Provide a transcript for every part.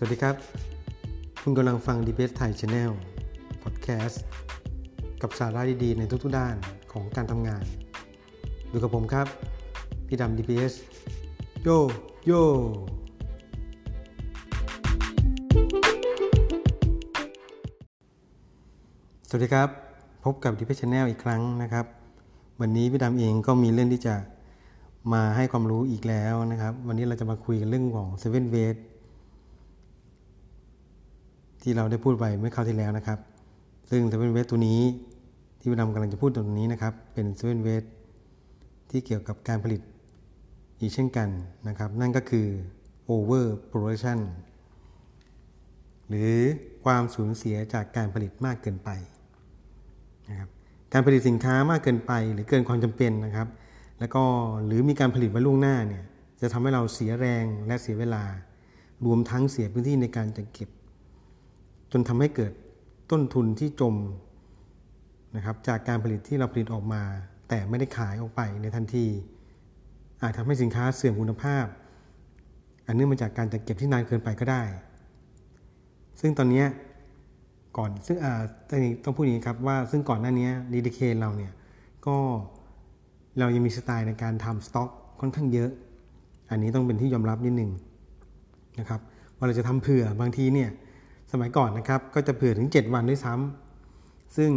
สวัสดีครับคุณกำลังฟัง DPS Thai Channel Podcast กับสาระดีๆในทุกๆด้านของการทำงานดูกับผมครับพี่ดำ DPS โยโย่สวัสดีครับพบกับ DPS Channel อีกครั้งนะครับวันนี้พี่ดำเองก็มีเรื่องที่จะมาให้ความรู้อีกแล้วนะครับวันนี้เราจะมาคุยกันเรื่องของ 7 Wastes ที่เราได้พูดไปเมื่อคราวที่แล้วนะครับซึ่ง 7 Wastes ตัวนี้ที่พี่ดำกำลังจะพูดตรงนี้นะครับเป็น 7 Wastes ที่เกี่ยวกับการผลิตอีกเช่นกันนะครับนั่นก็คือ overproduction หรือความสูญเสียจากการผลิตมากเกินไปนะครับการผลิตสินค้ามากเกินไปหรือเกินความจำเป็นนะครับแล้วก็หรือมีการผลิตไว้ล่วงหน้าเนี่ยจะทำให้เราเสียแรงและเสียเวลารวมทั้งเสียพื้นที่ในการจัดเก็บจนทำให้เกิดต้นทุนที่จมนะครับจากการผลิตที่เราผลิตออกมาแต่ไม่ได้ขายออกไปในทันทีอาจทำให้สินค้าเสื่อมคุณภาพอันเนื่องมาจากการจัดเก็บที่นานเกินไปก็ได้ซึ่งตอนนี้ก่อนซึ่งต้องพูดอย่างนี้ครับว่าซึ่งก่อนหน้านี้ DDK เราเนี่ยก็เรายังมีสไตล์ในการทำสต็อกค่อนข้างเยอะอันนี้ต้องเป็นที่ยอมรับนิดนึงนะครับว่าเราจะทำเผื่อบางทีเนี่ยสมัยก่อนนะครับก็จะเผื่อถึง7 วันด้วยซ้ำซึ่ง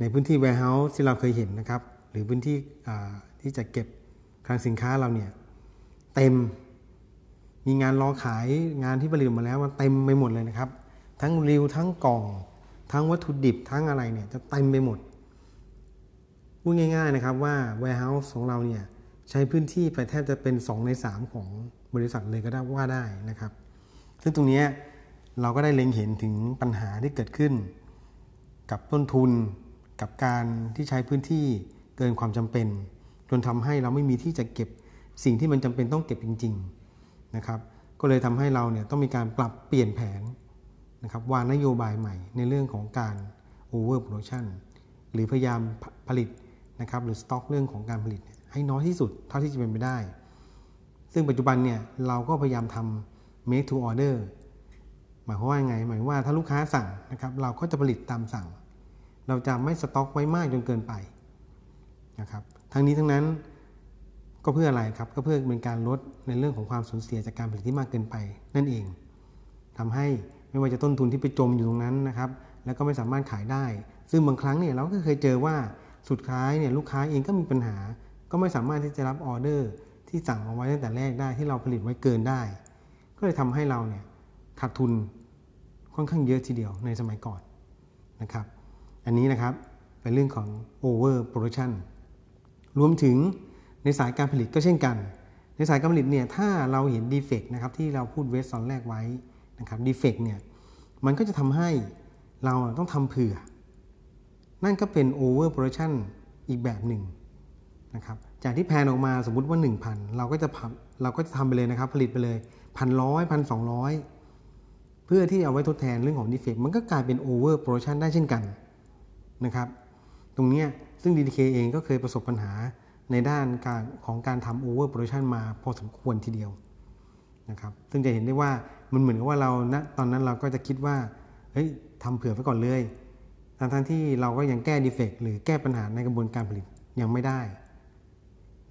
ในพื้นที่ warehouse ที่เราเคยเห็นนะครับหรือพื้นที่ที่จะเก็บคลังสินค้าเราเนี่ยเต็มมีงานรอขายงานที่ผลิตมาแล้วมันเต็มไปหมดเลยนะครับทั้งรีวทั้งกล่องทั้งวัตถุดิบทั้งอะไรเนี่ยจะเต็มไปหมดพูดง่ายๆนะครับว่า warehouse ของเราเนี่ยใช้พื้นที่ไปแทบจะเป็น2/3ของบริษัทเลยก็ได้ว่าได้นะครับซึ่งตรงนี้เราก็ได้เล็งเห็นถึงปัญหาที่เกิดขึ้นกับต้นทุนกับการที่ใช้พื้นที่เกินความจำเป็นจนทำให้เราไม่มีที่จะเก็บสิ่งที่มันจำเป็นต้องเก็บจริงๆนะครับก็เลยทำให้เราเนี่ยต้องมีการปรับเปลี่ยนแผนนะครับวางนโยบายใหม่ในเรื่องของการ overproduction หรือพยายามผลิตนะครับหรือสต็อกเรื่องของการผลิตให้น้อยที่สุดเท่าที่จะเป็นไปได้ซึ่งปัจจุบันเนี่ยเราก็พยายามทำ make to order หมายความว่าไงหมายว่าถ้าลูกค้าสั่งนะครับเราก็จะผลิตตามสั่งเราจะไม่สต็อกไว้มากจนเกินไปนะครับทั้งนี้ทั้งนั้นก็เพื่ออะไรครับก็เพื่อเป็นการลดในเรื่องของความสูญเสียจากการผลิตที่มากเกินไปนั่นเองทำให้ไม่ว่าจะต้นทุนที่ไปจมอยู่ตรงนั้นนะครับแล้วก็ไม่สามารถขายได้ซึ่งบางครั้งเนี่ยเราก็เคยเจอว่าสุดท้ายเนี่ยลูกค้าเองก็มีปัญหาก็ไม่สามารถที่จะรับออเดอร์ที่สั่งเอาไว้ตั้งแต่แรกได้ที่เราผลิตไว้เกินได้ก็เลยทำให้เราเนี่ยขาดทุนค่อนข้างเยอะทีเดียวในสมัยก่อนนะครับอันนี้นะครับเป็นเรื่องของ overproduction รวมถึงในสายการผลิตก็เช่นกันในสายการผลิตเนี่ยถ้าเราเห็น defect นะครับที่เราพูด waste ตอนแรกไว้นะครับ defect เนี่ยมันก็จะทำให้เราต้องทำเผื่อนั่นก็เป็น overproduction อีกแบบหนึ่งนะครับจากที่แพนออกมาสมมุติว่า 1,000 เราก็จะทำไปเลยนะครับผลิตไปเลย 1,100 1,200 เพื่อที่เอาไว้ทดแทนเรื่องของ defect มันก็กลายเป็น overproduction ได้เช่นกันนะครับตรงนี้ซึ่ง DDK เองก็เคยประสบปัญหาในด้านการของการทำ overproduction มาพอสมควรทีเดียวนะครับซึ่งจะเห็นได้ว่ามันเหมือนกับว่าเราณตอนนั้นเราก็จะคิดว่าเฮ้ยทำเผื่อไว้ก่อนเลยทั้งที่เราก็ยังแก้ defect หรือแก้ปัญหาในกระบวนการผลิตยังไม่ได้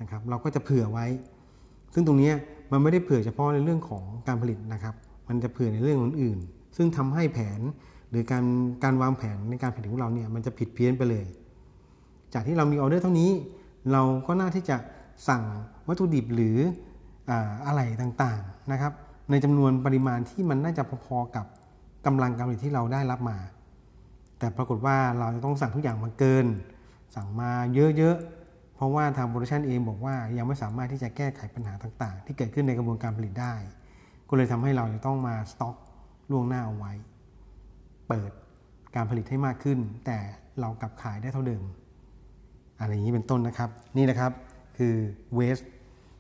นะครับเราก็จะเผื่อไว้ซึ่งตรงนี้มันไม่ได้เผื่อเฉพาะในเรื่องของการผลิตนะครับมันจะเผื่อในเรื่องอื่นๆซึ่งทำให้แผนหรือการวางแผนในการผลิตของเราเนี่ยมันจะผิดเพี้ยนไปเลยจากที่เรามีออเดอร์เท่านี้เราก็น่าที่จะสั่งวัตถุดิบหรืออะไรต่างๆนะครับในจำนวนปริมาณที่มันน่าจะพอๆกับกำลังการผลิตที่เราได้รับมาแต่ปรากฏว่าเราจะต้องสั่งทุกอย่างมาเกินสั่งมาเยอะๆเพราะว่าทางโปรดักชันเองบอกว่ายังไม่สามารถที่จะแก้ไขปัญหาต่างๆที่เกิดขึ้นในกระบวนการผลิตได้ก็เลยทำให้เราต้องมาสต็อกล่วงหน้าเอาไว้เปิดการผลิตให้มากขึ้นแต่เรากลับขายได้เท่าเดิมอะไรอย่างนี้เป็นต้นนะครับนี่แหละครับคือ waste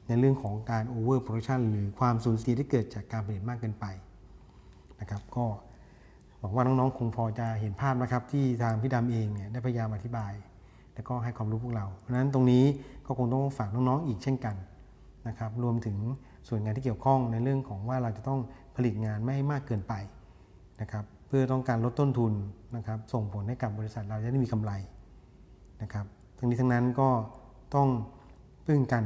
ในเรื่องของการ overproduction หรือความสูญเสียที่เกิดจากการผลิตมากเกินไปนะครับก็หวังว่าน้องๆคงพอจะเห็นภาพนะครับที่ทางพี่ดำเองเนี่ยได้พยายามอธิบายแล้วก็ให้ความรู้พวกเราเพราะฉะนั้นตรงนี้ก็คงต้องฝากน้องๆอีกเช่นกันนะครับรวมถึง ส่วนงานที่เกี่ยวข้องในเรื่องของว่าเราจะต้องผลิตงานไม่ให้มากเกินไปนะครับเพื่อต้องการลดต้นทุนนะครับส่งผลให้กับบริษัทเราจะได้มีกำไรนะครับทั้งนี้ทั้งนั้นก็ต้องพึ่งกัน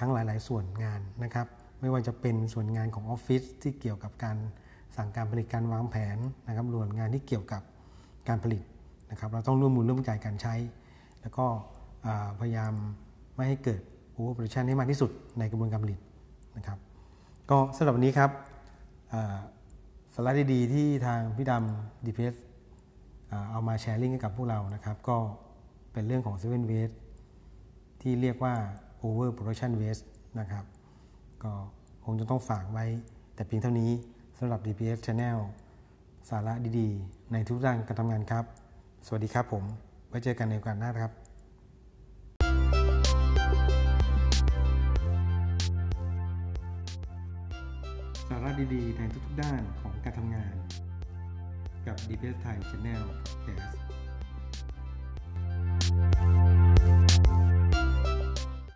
ทั้งหลายๆส่วนงานนะครับไม่ว่าจะเป็นส่วนงานของออฟฟิศที่เกี่ยวกับการสั่งการผลิตการวางแผนนะครับส่วนงานที่เกี่ยวกับการผลิตนะครับเราต้องร่วมมือร่วมใจกันใช้แล้วก็พยายามไม่ให้เกิด overproduction ให้มากที่สุดในกระบวนการผลิตนะครับก็สำหรับวันนี้ครับสาระดีๆที่ทางพี่ดำ DPS เอามาแชร์ลิงก์ให้กับพวกเรานะครับก็เป็นเรื่องของ 7 Wastes ที่เรียกว่า overproduction waste นะครับก็คงจะต้องฝากไว้แต่เพียงเท่านี้สำหรับ DPS Channel สาระดีๆในทุกด้านการทำงานครับสวัสดีครับผมไว้เจอกันในโอกาสหน้าครับสาระดีๆในทุกๆด้านของการทำงานกับ DPS Thai Channel Podcast